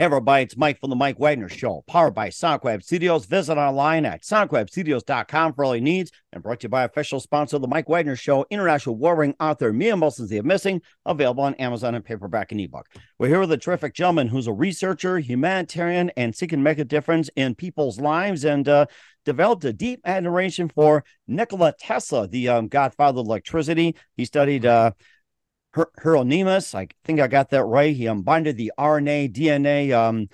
Hey everybody, it's Mike from the Mike Wagner Show, powered by Sonic Web Studios. Visit online at SonicWebStudios.com for all your needs, and brought to you by official sponsor of the Mike Wagner Show, international warring author Mia Molson Zia of Missing, available on Amazon in paperback and ebook. We're here with a terrific gentleman who's a researcher, humanitarian, and seeking to make a difference in people's lives, and developed a deep admiration for Nikola Tesla, the godfather of electricity. He studied Hieronymus, I think I got that right. He unbinded the RNA, DNA,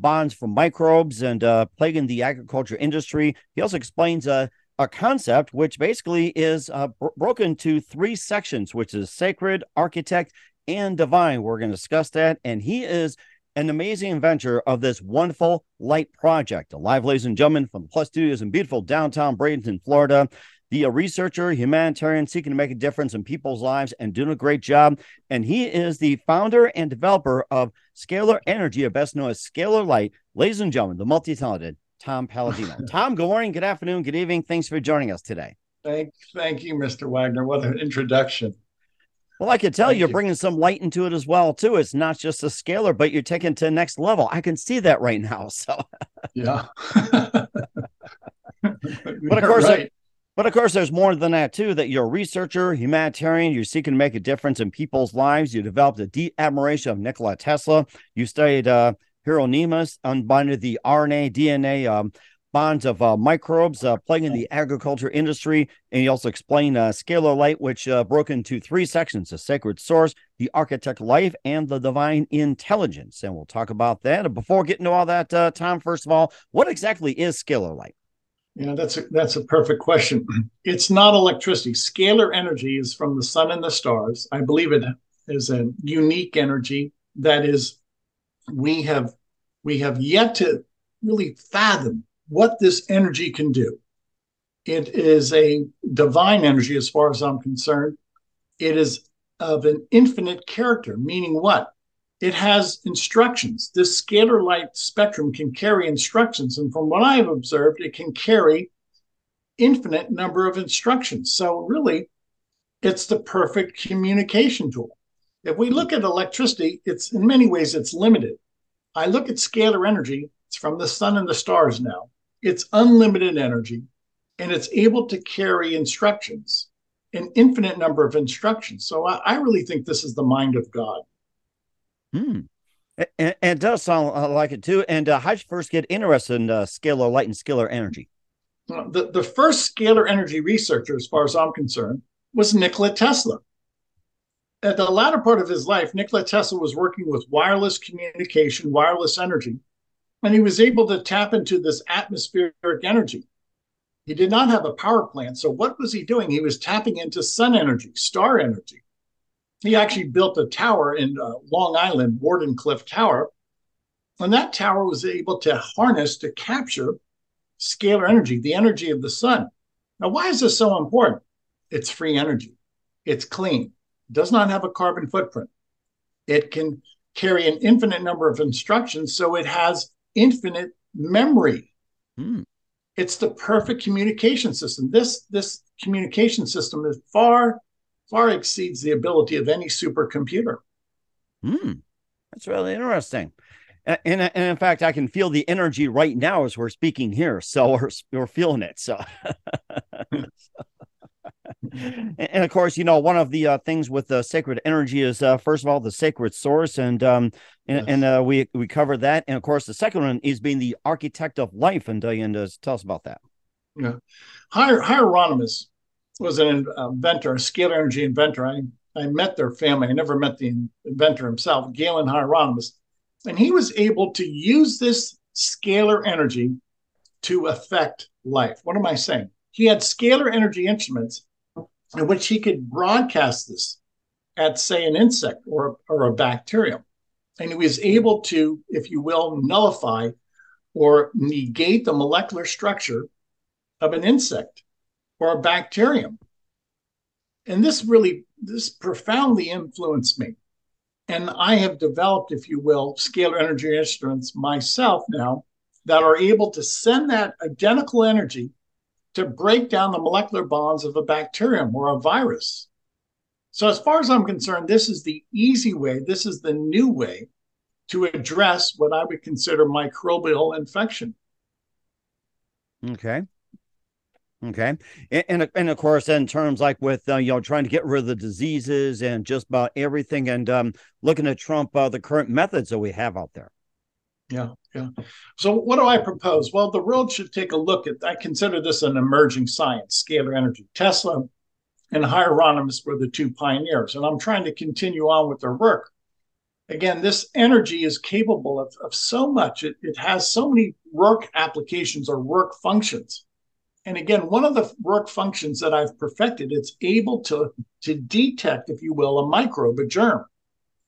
bonds from microbes and plaguing the agriculture industry. He also explains a concept which basically is broken into three sections, which is sacred, architect, and divine. We're going to discuss that. And he is an amazing inventor of this wonderful light project. Live, ladies and gentlemen, from the Plus Studios in beautiful downtown Bradenton, Florida. The researcher, humanitarian, seeking to make a difference in people's lives and doing a great job. And he is the founder and developer of Scalar Energy, or best known as Scalar Light. Ladies and gentlemen, the multi-talented Tom Paladino. Tom, good morning, good afternoon, good evening. Thanks for joining us today. Thank you, Mr. Wagner. What an introduction. Well, I can tell you're bringing some light into it as well, too. It's not just a scalar, but you're taking it to the next level. I can see that right now. So, yeah. But of course, there's more than that, too, that you're a researcher, humanitarian, you're seeking to make a difference in people's lives. You developed a deep admiration of Nikola Tesla. You studied Hieronymus, unbinded the RNA, DNA bonds of microbes, plaguing the agriculture industry. And you also explained Scalar Light, which broke into three sections, the sacred source, the architect life, and the divine intelligence. And we'll talk about that. And before getting to all that, Tom, first of all, what exactly is Scalar Light? Yeah, that's a perfect question. It's not electricity. Scalar energy is from the sun and the stars. I believe it is a unique energy that is, we have yet to really fathom what this energy can do. It is a divine energy, as far as I'm concerned. It is of an infinite character, meaning what? It has instructions. This scalar light spectrum can carry instructions. And from what I've observed, it can carry infinite number of instructions. So really, it's the perfect communication tool. If we look at electricity, it's in many ways, it's limited. I look at scalar energy. It's from the sun and the stars now. It's unlimited energy, and it's able to carry instructions, an infinite number of instructions. So I really think this is the mind of God. And it does sound like it too. And how did you first get interested in scalar light and scalar energy? The first scalar energy researcher, as far as I'm concerned, was Nikola Tesla. At the latter part of his life, Nikola Tesla was working with wireless communication, wireless energy, and he was able to tap into this atmospheric energy. He did not have a power plant, so what was he doing? He was tapping into sun energy, star energy. He actually built a tower in Long Island, Wardenclyffe Tower, and that tower was able to harness, to capture scalar energy, the energy of the sun. Now, why is this so important? It's free energy. It's clean. It does not have a carbon footprint. It can carry an infinite number of instructions, so it has infinite memory. It's the perfect communication system. This communication system is far exceeds the ability of any supercomputer. That's really interesting. And in fact, I can feel the energy right now as we're speaking here. So we're feeling it. So, and of course, you know, one of the things with the sacred energy is, first of all, the sacred source. And we cover that. And of course, the second one is being the architect of life. And Diane does tell us about that. Yeah. Hieronymus was an inventor, a scalar energy inventor. I met their family. I never met the inventor himself, Galen Hieronymus. And he was able to use this scalar energy to affect life. What am I saying? He had scalar energy instruments in which he could broadcast this at, say, an insect or a bacterium. And he was able to, if you will, nullify or negate the molecular structure of an insect or a bacterium. And this profoundly influenced me. And I have developed, if you will, scalar energy instruments myself now that are able to send that identical energy to break down the molecular bonds of a bacterium or a virus. So as far as I'm concerned, this is the easy way. This is the new way to address what I would consider microbial infection. Okay. Okay. And of course, in terms like with, you know, trying to get rid of the diseases and just about everything and looking at Trump, the current methods that we have out there. Yeah. Yeah. So what do I propose? Well, the world should take a look at, I consider this an emerging science, scalar energy. Tesla and Hieronymus were the two pioneers, and I'm trying to continue on with their work. Again, this energy is capable of so much. It has so many work applications or work functions. And again, one of the work functions that I've perfected, it's able to detect, if you will, a microbe, a germ,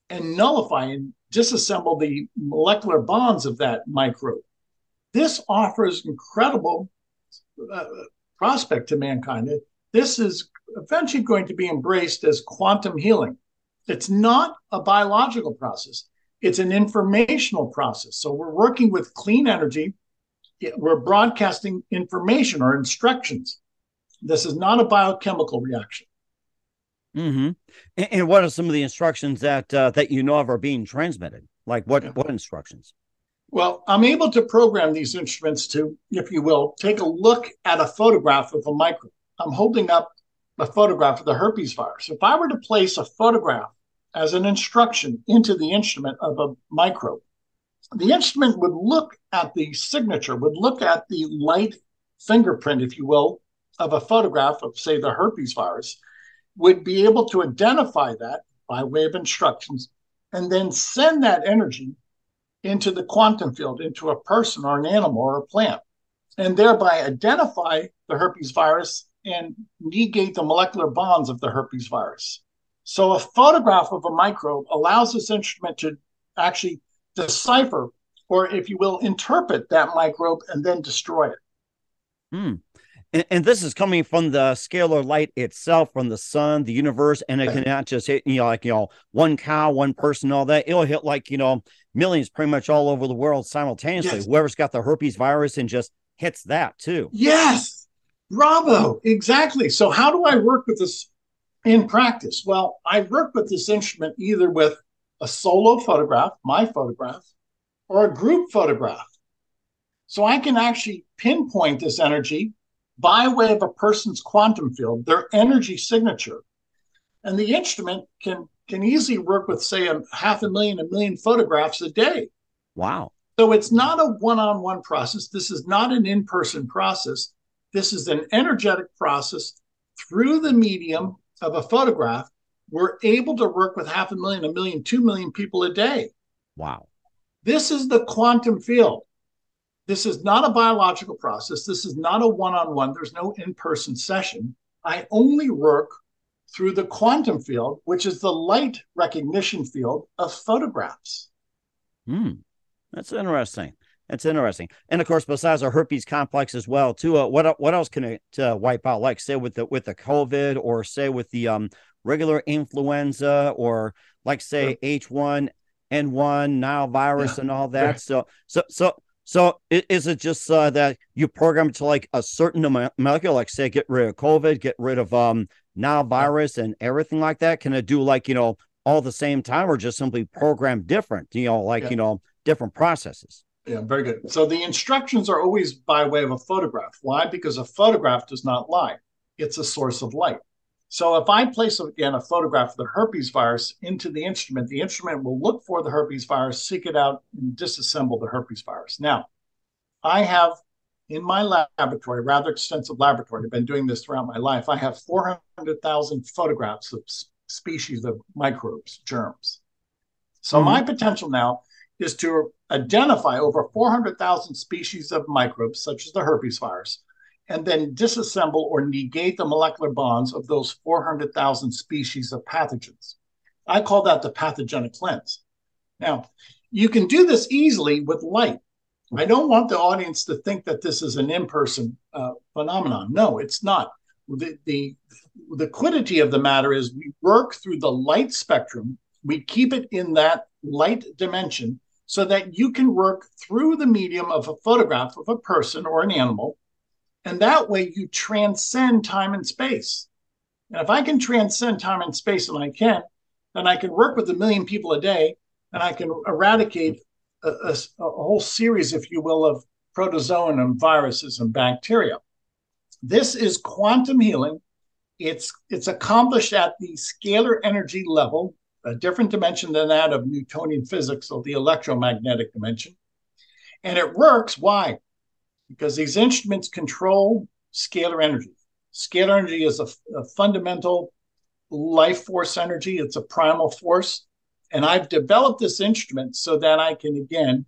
and nullify and disassemble the molecular bonds of that microbe. This offers incredible prospect to mankind. This is eventually going to be embraced as quantum healing. It's not a biological process. It's an informational process. So we're working with clean energy. We're broadcasting information or instructions. This is not a biochemical reaction. Mm-hmm. And what are some of the instructions that that you know of are being transmitted? Like what instructions? Well, I'm able to program these instruments to, if you will, take a look at a photograph of a microbe. I'm holding up a photograph of the herpes virus. If I were to place a photograph as an instruction into the instrument of a microbe, the instrument would look at the signature, would look at the light fingerprint, if you will, of a photograph of, say, the herpes virus, would be able to identify that by way of instructions, and then send that energy into the quantum field, into a person or an animal or a plant, and thereby identify the herpes virus and negate the molecular bonds of the herpes virus. So a photograph of a microbe allows this instrument to actually decipher, or if you will, interpret that microbe and then destroy it. Hmm. And this is coming from the scalar light itself, from the sun, the universe, and it cannot just hit, you know, like, you know, one cow, one person, all that. It'll hit like, you know, millions pretty much all over the world simultaneously. Yes. Whoever's got the herpes virus and just hits that too. Yes. Bravo. Exactly. So how do I work with this in practice? Well, I work with this instrument either with a solo photograph, my photograph, or a group photograph. So I can actually pinpoint this energy by way of a person's quantum field, their energy signature. And the instrument can easily work with, say, a 500,000, a million photographs a day. Wow. So it's not a one-on-one process. This is not an in-person process. This is an energetic process through the medium of a photograph. We're able to work with 500,000, a million, 2 million people a day. Wow. This is the quantum field. This is not a biological process. This is not a one-on-one. There's no in-person session. I only work through the quantum field, which is the light recognition field of photographs. Hmm. That's interesting. That's interesting. And of course, besides our herpes complex as well, too, what else can it wipe out? Like, say, with the COVID, or say with the regular influenza, or like, say, H1N1 Nile virus, and all that. So is it just that you program it to like a certain molecule, like, say, get rid of COVID, get rid of Nile virus, and everything like that? Can it do, like, you know, all the same time, or just simply program different, you know, like, you know, different processes. Yeah, very good. So the instructions are always by way of a photograph. Why? Because a photograph does not lie. It's a source of light. So if I place, again, a photograph of the herpes virus into the instrument will look for the herpes virus, seek it out, and disassemble the herpes virus. Now, I have in my laboratory, rather extensive laboratory, I've been doing this throughout my life, I have 400,000 photographs of species of microbes, germs. So my potential now is to identify over 400,000 species of microbes, such as the herpes virus, and then disassemble or negate the molecular bonds of those 400,000 species of pathogens. I call that the pathogenic cleanse. Now, you can do this easily with light. I don't want the audience to think that this is an in-person phenomenon. No, it's not. The quiddity of the matter is we work through the light spectrum. We keep it in that light dimension so that you can work through the medium of a photograph of a person or an animal. And that way you transcend time and space. And if I can transcend time and space, and I can, then I can work with 1 million people a day, and I can eradicate a whole series, if you will, of protozoan and viruses and bacteria. This is quantum healing. It's accomplished at the scalar energy level, a different dimension than that of Newtonian physics or the electromagnetic dimension. And it works. Why? Because these instruments control scalar energy. Scalar energy is a fundamental life force energy. It's a primal force. And I've developed this instrument so that I can, again,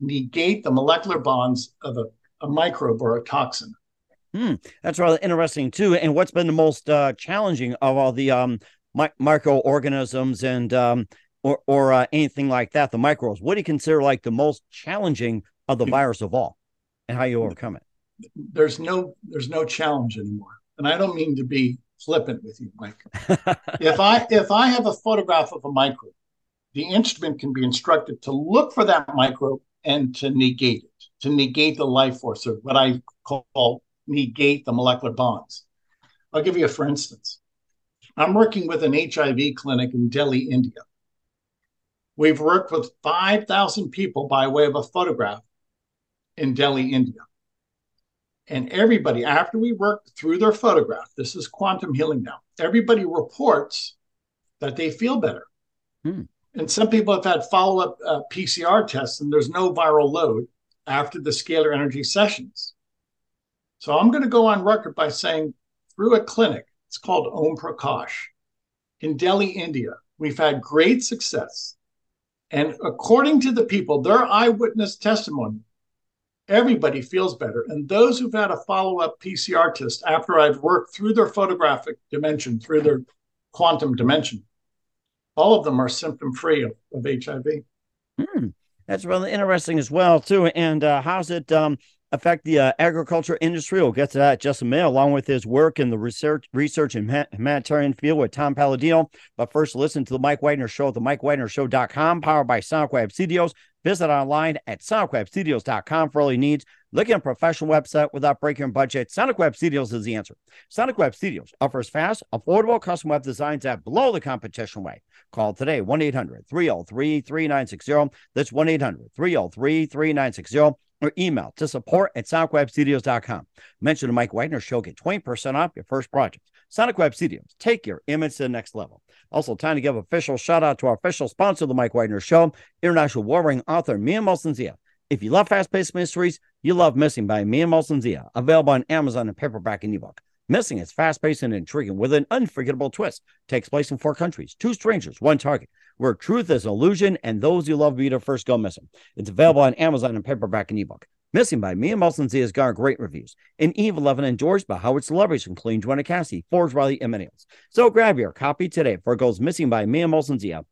negate the molecular bonds of a microbe or a toxin. That's rather interesting, too. And what's been the most challenging of all the microorganisms and or anything like that, the microbes? What do you consider like the most challenging of the virus of all? And how you overcome it? There's no challenge anymore. And I don't mean to be flippant with you, Mike. If I have a photograph of a microbe, the instrument can be instructed to look for that microbe and to negate it, to negate the life force, or what I call negate the molecular bonds. I'll give you a for instance. I'm working with an HIV clinic in Delhi, India. We've worked with 5,000 people by way of a photograph in Delhi, India. And everybody, after we work through their photograph, this is quantum healing now, everybody reports that they feel better. And some people have had follow-up PCR tests, and there's no viral load after the scalar energy sessions. So I'm going to go on record by saying, through a clinic, it's called Om Prakash, in Delhi, India, we've had great success. And according to the people, their eyewitness testimony, everybody feels better. And those who've had a follow-up PCR test after I've worked through their photographic dimension, through their quantum dimension, all of them are symptom-free of HIV. That's really interesting as well, too. And how's it affect the agriculture industry? We'll get to that in just a minute, along with his work in the research and humanitarian field with Tom Paladino. But first, listen to The Mike Wagner Show at TheMikeWagnerShow.com, powered by Sonic Web Studios. Visit online at SonicWebStudios.com for all your needs. Look at a professional website without breaking your budget. Sonic Web Studios is the answer. Sonic Web Studios offers fast, affordable custom web designs that blow the competition away. Call today, 1-800-303-3960. That's 1-800-303-3960. Or email to support@SonicWebStudios.com. Mention The Mike Wagner Show. Get 20% off your first project. Sonic Web Studios. Take your image to the next level. Also, time to give official shout-out to our official sponsor of The Mike Wagner Show, international warring author Mia Molson Zia. If you love fast-paced mysteries, you love Missing by Mia Molson Zia, available on Amazon in paperback and ebook. Missing is fast-paced and intriguing with an unforgettable twist. Takes place in 4 countries, 2 strangers, 1 target, where truth is an illusion and those you love be the first go missing. It's available on Amazon in paperback and ebook. Missing by Mia Molson Zia has garnered great reviews. And Eve 11 endorsed by Howard celebrities, including Joanna Cassidy, Forbes Riley, and many others. So grab your copy today for Goes Missing by Mia Molson Zia,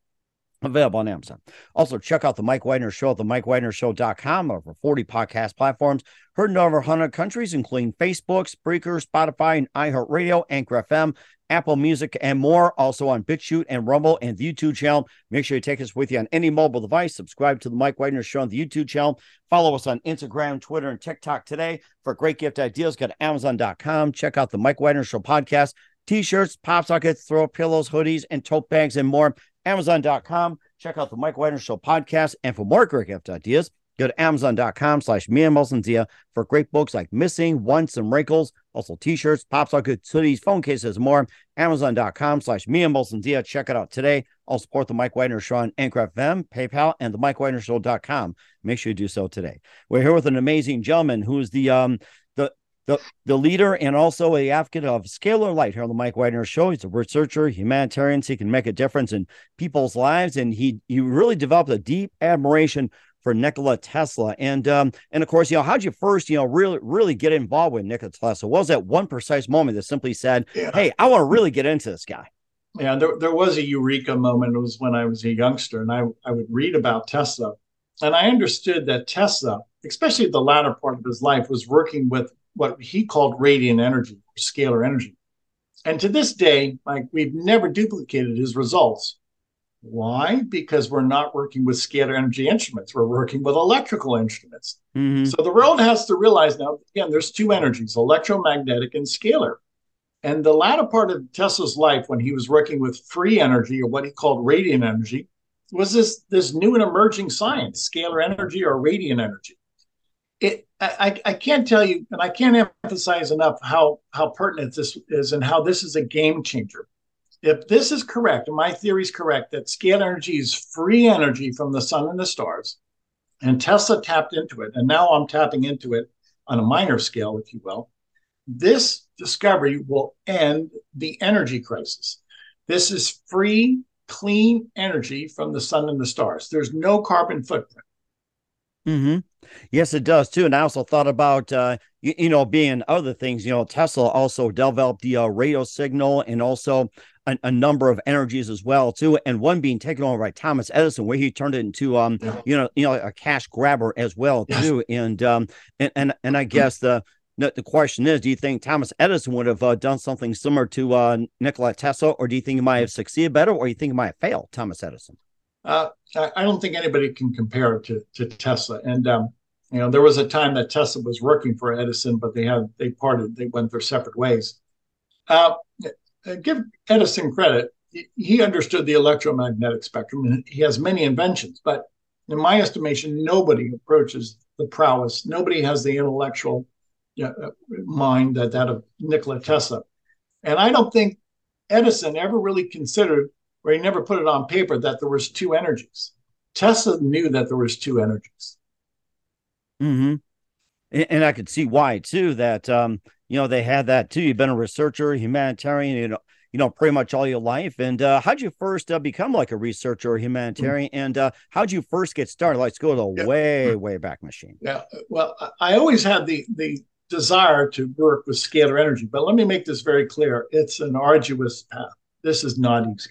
available on Amazon. Also, check out The Mike Wagner Show at TheMikeWagnerShow.com. Over 40 podcast platforms, heard in over 100 countries, including Facebook, Spreaker, Spotify, and iHeartRadio, Anchor FM, Apple Music, and more. Also on BitChute and Rumble and the YouTube channel. Make sure you take us with you on any mobile device. Subscribe to The Mike Wagner Show on the YouTube channel. Follow us on Instagram, Twitter, and TikTok today. For great gift ideas, go to Amazon.com. Check out The Mike Wagner Show podcast. T-shirts, pop sockets, throw pillows, hoodies, and tote bags, and more. Amazon.com. Check out the Mike Wagner Show podcast. And for more great gift ideas, go to Amazon.com/Mia Molson Zia for great books like Missing, Once, and Wrinkles. Also T-shirts, pop sockets, hoodies, phone cases, more. Amazon.com/Mia Molson Zia. Check it out today. I'll support the Mike Wagner Show on Anchor FM, PayPal, and TheMikeWagnerShow.com. Make sure you do so today. We're here with an amazing gentleman who is the leader and also an advocate of Scalar Light here on the Mike Wagner Show. He's a researcher, humanitarian. So he can make a difference in people's lives. And he really developed a deep admiration for Nikola Tesla. And of course, how'd you first, really get involved with Nikola Tesla? What was that one precise moment that simply said, hey, I want to really get into this guy? Yeah, there was a eureka moment. It was when I was a youngster and I would read about Tesla. And I understood that Tesla, especially the latter part of his life, was working with what he called radiant energy, or scalar energy. And to this day, we've never duplicated his results. Why? Because we're not working with scalar energy instruments. We're working with electrical instruments. Mm-hmm. So the world has to realize now, again, there's two energies, electromagnetic and scalar. And the latter part of Tesla's life, when he was working with free energy, or what he called radiant energy, was this new and emerging science, scalar energy or radiant energy. I can't tell you, and I can't emphasize enough how pertinent this is and how this is a game changer. If this is correct, and my theory is correct, that scalar energy is free energy from the sun and the stars, and Tesla tapped into it, and now I'm tapping into it on a minor scale, if you will, this discovery will end the energy crisis. This is free, clean energy from the sun and the stars. There's no carbon footprint. Mm-hmm. Yes, it does too. And I also thought about, being other things, Tesla also developed the radio signal and also a number of energies as well too. And one being taken over by Thomas Edison, where he turned it into, a cash grabber as well too. Yes. And I guess the question is, do you think Thomas Edison would have done something similar to Nikola Tesla, or do you think he might have succeeded better, or you think he might have failed Thomas Edison? I don't think anybody can compare it to Tesla. And, there was a time that Tesla was working for Edison, but they parted. They went their separate ways. Give Edison credit. He understood the electromagnetic spectrum, and he has many inventions. But in my estimation, nobody approaches the prowess. Nobody has the intellectual mind that of Nikola Tesla. And I don't think Edison ever really considered, or he never put it on paper, that there was two energies. Tesla knew that there was two energies. Mm-hmm. And I could see why too, that, they had that too. You've been a researcher, humanitarian, pretty much all your life. And how'd you first become like a researcher or humanitarian? Mm-hmm. And how'd you first get started? Let's go to the way back machine. Yeah. Well, I always had the desire to work with scalar energy, but let me make this very clear. It's an arduous path. This is not easy.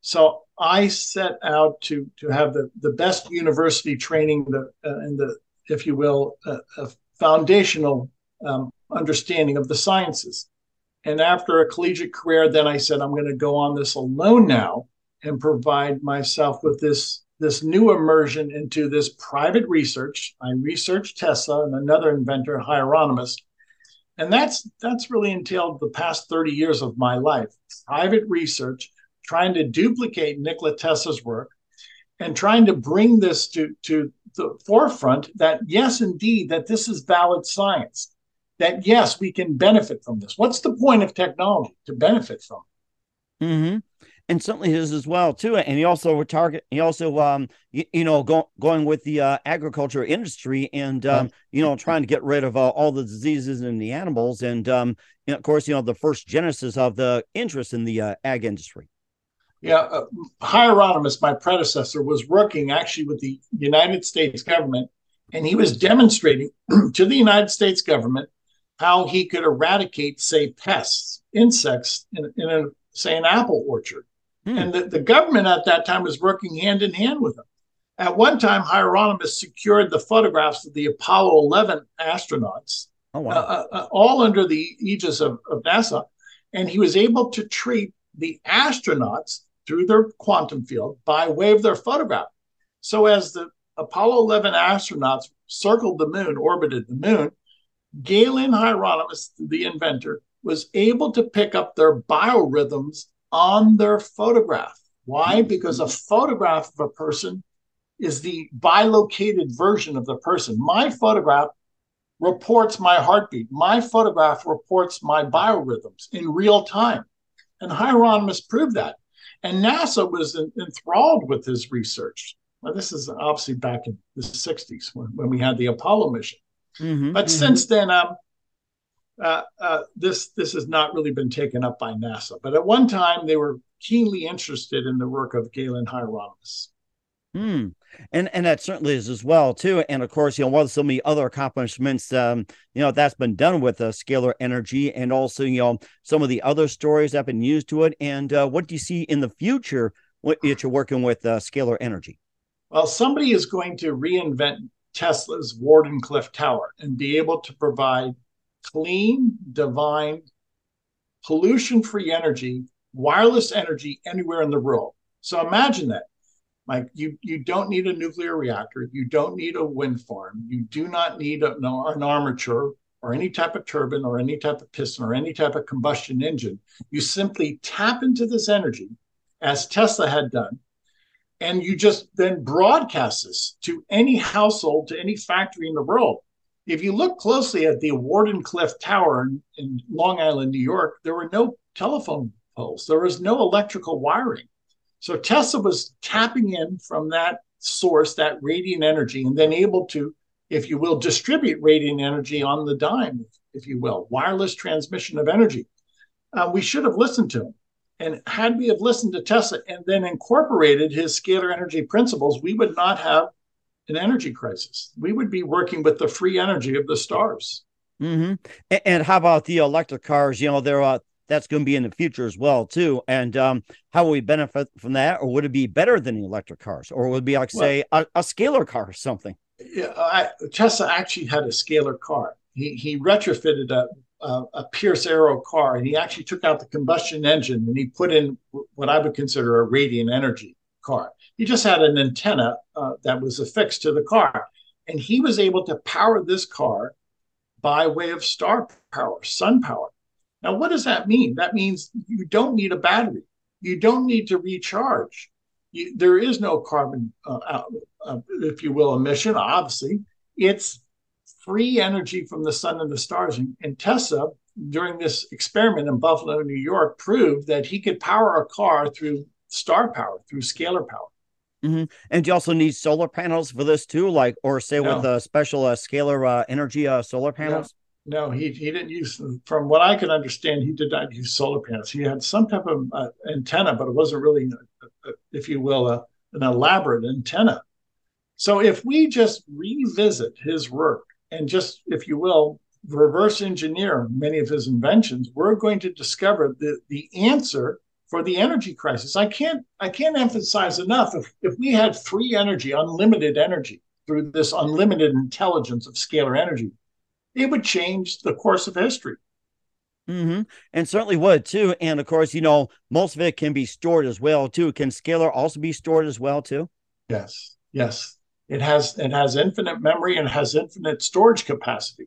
So I set out to have the best university training and a foundational understanding of the sciences. And after a collegiate career, then I said, I'm going to go on this alone now and provide myself with this new immersion into this private research. I researched Tesla and another inventor, Hieronymus. And that's really entailed the past 30 years of my life, private research, trying to duplicate Nikola Tesla's work and trying to bring this to the forefront that, yes, indeed, that this is valid science, that, yes, we can benefit from this. What's the point of technology? To benefit from it. Mm-hmm. And certainly his as well, too. And he also going with the agriculture industry and, trying to get rid of all the diseases in the animals. And, of course, the first genesis of the interest in the ag industry. Yeah, Hieronymus, my predecessor, was working actually with the United States government, and he was demonstrating to the United States government how he could eradicate, say, pests, insects in an apple orchard. Hmm. And the government at that time was working hand in hand with him. At one time, Hieronymus secured the photographs of the Apollo 11 astronauts, all under the aegis of NASA, and he was able to treat the astronauts through their quantum field by way of their photograph. So as the Apollo 11 astronauts circled the moon, orbited the moon, Galen Hieronymus, the inventor, was able to pick up their biorhythms on their photograph. Why? Because a photograph of a person is the bilocated version of the person. My photograph reports my heartbeat. My photograph reports my biorhythms in real time. And Hieronymus proved that. And NASA was enthralled with his research. Now, this is obviously back in the 60s when we had the Apollo mission. Mm-hmm, but since then, this has not really been taken up by NASA. But at one time, they were keenly interested in the work of Galen Hieronymus. Mm. And that certainly is as well, too. And of course, you know, while so many other accomplishments, you know, that's been done with Scalar Energy, and also, you know, some of the other stories that have been used to it. And what do you see in the future that you're working with Scalar Energy? Well, somebody is going to reinvent Tesla's Wardenclyffe Tower and be able to provide clean, divine, pollution-free energy, wireless energy anywhere in the world. So imagine that. Like, you don't need a nuclear reactor. You don't need a wind farm. You do not need an armature or any type of turbine or any type of piston or any type of combustion engine. You simply tap into this energy, as Tesla had done, and you just then broadcast this to any household, to any factory in the world. If you look closely at the Wardenclyffe Tower in Long Island, New York, there were no telephone poles. There was no electrical wiring. So Tesla was tapping in from that source, that radiant energy, and then able to, if you will, distribute radiant energy on the dime, if you will, wireless transmission of energy. We should have listened to him. And had we have listened to Tesla and then incorporated his scalar energy principles, we would not have an energy crisis. We would be working with the free energy of the stars. Mm-hmm. And how about the electric cars? You know, they're that's going to be in the future as well, too. And how will we benefit from that? Or would it be better than the electric cars? Or would it be like, say, a scalar car or something? Yeah, Tesla actually had a scalar car. He retrofitted a Pierce Arrow car, and he actually took out the combustion engine, and he put in what I would consider a radiant energy car. He just had an antenna that was affixed to the car. And he was able to power this car by way of star power, sun power. Now, what does that mean? That means you don't need a battery. You don't need to recharge. There is no carbon, if you will, emission, obviously. It's free energy from the sun and the stars. And Tesla, during this experiment in Buffalo, New York, proved that he could power a car through star power, through scalar power. Mm-hmm. And you also need solar panels for this, too, like, or say with special scalar energy solar panels? Yeah. No, he didn't use them. From what I could understand, he did not use solar panels. He had some type of antenna, but it wasn't really, if you will, an elaborate antenna. So if we just revisit his work and just, if you will, reverse engineer many of his inventions, we're going to discover the answer for the energy crisis. I can't emphasize enough, if we had free energy, unlimited energy, through this unlimited intelligence of scalar energy, it would change the course of history. Mm-hmm. And certainly would, too. And, of course, you know, most of it can be stored as well, too. Can scalar also be stored as well, too? Yes. Yes. It has infinite memory and has infinite storage capacity.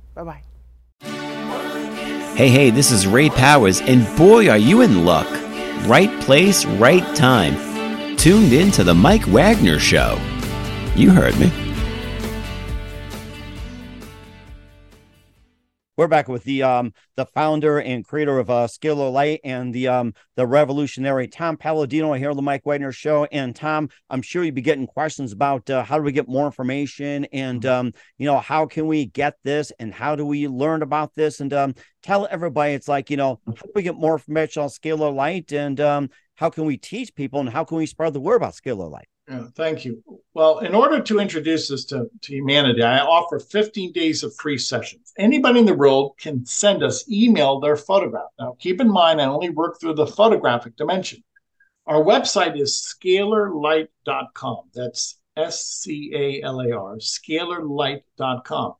Bye-bye. Hey, this is Ray Powers, and boy, are you in luck. Right place, right time. Tuned in to The Mike Wagner Show. You heard me. We're back with the founder and creator of Scalar Light and the revolutionary Tom Paladino here on The Mike Wagner Show. And Tom, I'm sure you'd be getting questions about how do we get more information and, how can we get this and how do we learn about this? And tell everybody, it's like, how do we get more information on Scalar Light and how can we teach people and how can we spread the word about Scalar Light? Yeah, thank you. Well, in order to introduce this to humanity, I offer 15 days of free sessions. Anybody in the world can send us, email their photograph. Now, keep in mind, I only work through the photographic dimension. Our website is scalarlight.com. That's S-C-A-L-A-R, scalarlight.com.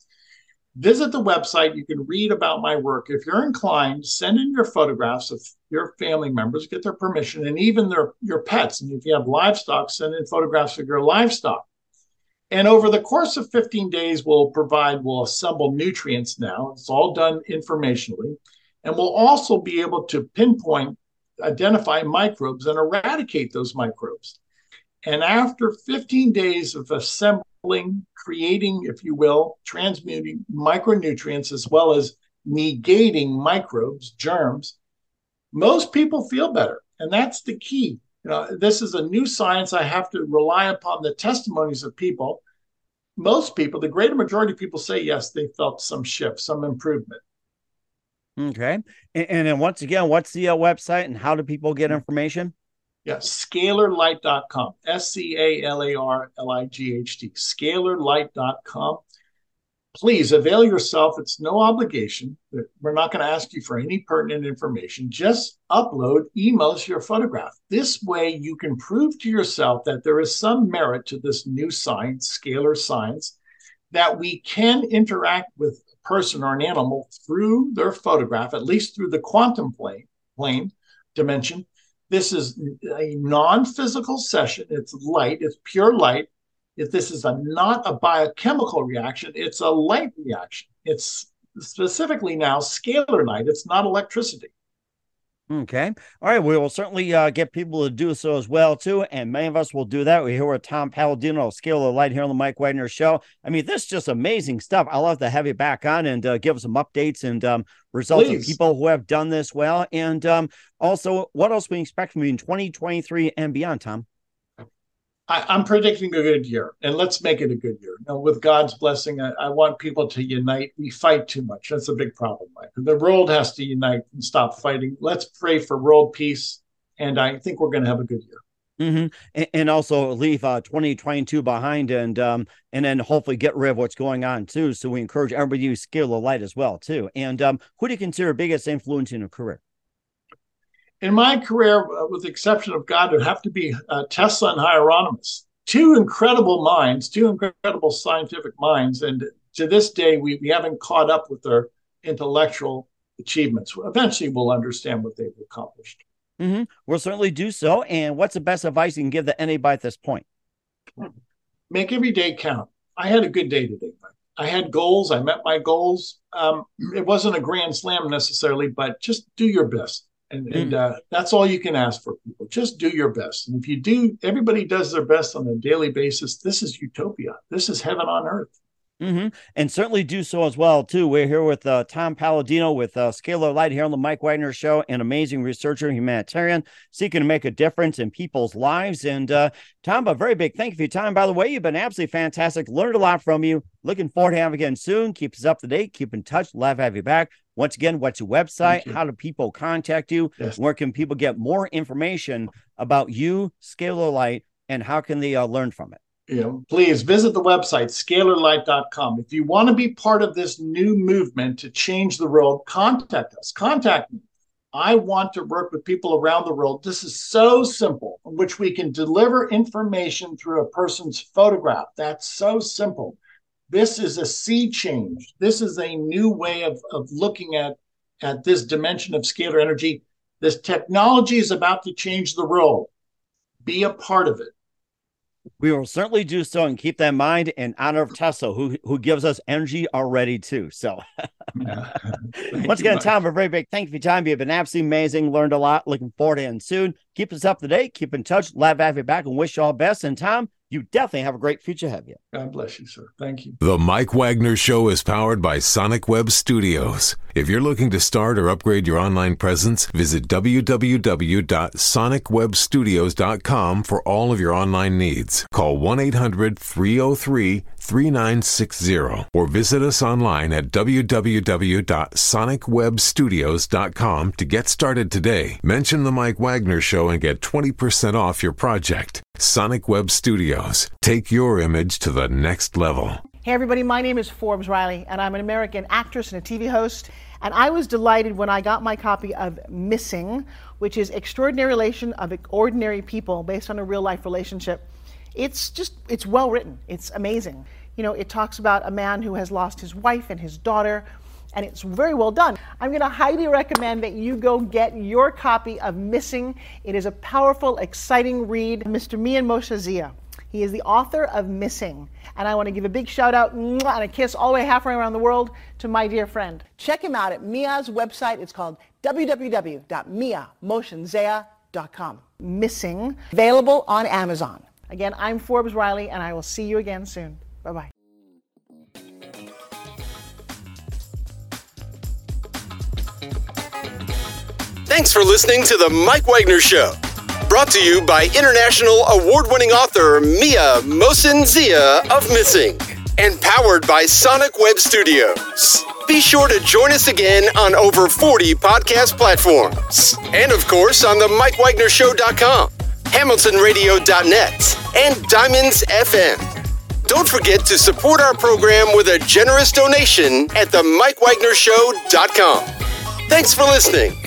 Visit the website. You can read about my work. If you're inclined, send in your photographs of your family members, get their permission, and even your pets. And if you have livestock, send in photographs of your livestock. And over the course of 15 days, we'll assemble nutrients now. It's all done informationally. And we'll also be able to pinpoint, identify microbes and eradicate those microbes. And after 15 days of assembling, creating, if you will, transmuting micronutrients as well as negating microbes, germs, most people feel better. And that's the key. You know, this is a new science. I have to rely upon the testimonies of people. Most people, the greater majority of people say, yes, they felt some shift, some improvement. Okay. And then once again, what's the website and how do people get information? Yes, scalarlight.com, S-C-A-L-A-R-L-I-G-H-T, scalarlight.com. Please avail yourself. It's no obligation. We're not going to ask you for any pertinent information. Just upload, email us your photograph. This way you can prove to yourself that there is some merit to this new science, scalar science, that we can interact with a person or an animal through their photograph, at least through the quantum plane dimension. This is a non-physical session. It's light. It's pure light. If this is not a biochemical reaction, it's a light reaction. It's specifically now scalar light. It's not electricity. Okay. All right. We will certainly get people to do so as well, too. And many of us will do that. We're here with Tom Paladino of Scalar Light here on the Mike Wagner Show. I mean, this is just amazing stuff. I'll have to have you back on and give some updates and results of people who have done this well. And also, what else we expect from you in 2023 and beyond, Tom? I'm predicting a good year, and let's make it a good year. Now, with God's blessing, I want people to unite. We fight too much. That's a big problem, Mike. The world has to unite and stop fighting. Let's pray for world peace, and I think we're going to have a good year. Mm-hmm. And also leave 2022 behind, and then hopefully get rid of what's going on, too. So we encourage everybody to use Scalar Light as well, too. And who do you consider biggest influence in your career? In my career, with the exception of God, it would have to be Tesla and Hieronymus. Two incredible minds, two incredible scientific minds. And to this day, we haven't caught up with their intellectual achievements. Eventually, we'll understand what they've accomplished. Mm-hmm. We'll certainly do so. And what's the best advice you can give to anybody at this point? Make every day count. I had a good day today. I had goals. I met my goals. It wasn't a grand slam necessarily, but just do your best. And that's all you can ask for people. Just do your best. And if you do, everybody does their best on a daily basis. This is utopia. This is heaven on earth. Mm-hmm. And certainly do so as well, too. We're here with Tom Paladino with Scalar Light here on the Mike Wagner Show, an amazing researcher, humanitarian, seeking to make a difference in people's lives. And Tom, a very big thank you for your time. By the way, you've been absolutely fantastic. Learned a lot from you. Looking forward to having you again soon. Keep us up to date. Keep in touch. Love to have you back. Once again, what's your website? How do people contact you? Yes. Where can people get more information about you, Scalar Light, and how can they learn from it? You know, please visit the website, scalarlight.com. If you want to be part of this new movement to change the world, contact us. Contact me. I want to work with people around the world. This is so simple, in which we can deliver information through a person's photograph. That's so simple. This is a sea change. This is a new way of looking at this dimension of scalar energy. This technology is about to change the world. Be a part of it. We will certainly do so, and keep that in mind in honor of Tesla, who gives us energy already, too. So once again, Tom, a very big thank you for your time. You've been absolutely amazing. Learned a lot. Looking forward to it soon. Keep us up to date. Keep in touch. Glad to have you back and wish you all best. And Tom, you definitely have a great future, have you? God bless you, sir. Thank you. The Mike Wagner Show is powered by Sonic Web Studios. If you're looking to start or upgrade your online presence, visit www.sonicwebstudios.com for all of your online needs. Call 1-800-303-3960 or visit us online at www.sonicwebstudios.com to get started today. Mention The Mike Wagner Show and get 20% off your project. Sonic Web Studios. Take your image to the next level. Hey everybody, my name is Forbes Riley, and I'm an American actress and a TV host, and I was delighted when I got my copy of Missing, which is Extraordinary Relation of Ordinary People, based on a real life relationship. It's well written. It's amazing. You know, it talks about a man who has lost his wife and his daughter, and it's very well done. I'm going to highly recommend that you go get your copy of Missing. It is a powerful, exciting read. Mr. Mia Molson Zia He is the author of Missing. And I want to give a big shout out and a kiss all the way halfway around the world to my dear friend. Check him out at Mia's website. It's called www.miamotionzea.com. Missing, available on Amazon. Again, I'm Forbes Riley, and I will see you again soon. Bye-bye. Thanks for listening to The Mike Wagner Show, brought to you by international award-winning author Mia Molson Zia of Missing, and powered by Sonic Web Studios. Be sure to join us again on over 40 podcast platforms, and of course on TheMikeWagnerShow.com, HamiltonRadio.net, and Diamonds FM. Don't forget to support our program with a generous donation at TheMikeWagnerShow.com. Thanks for listening.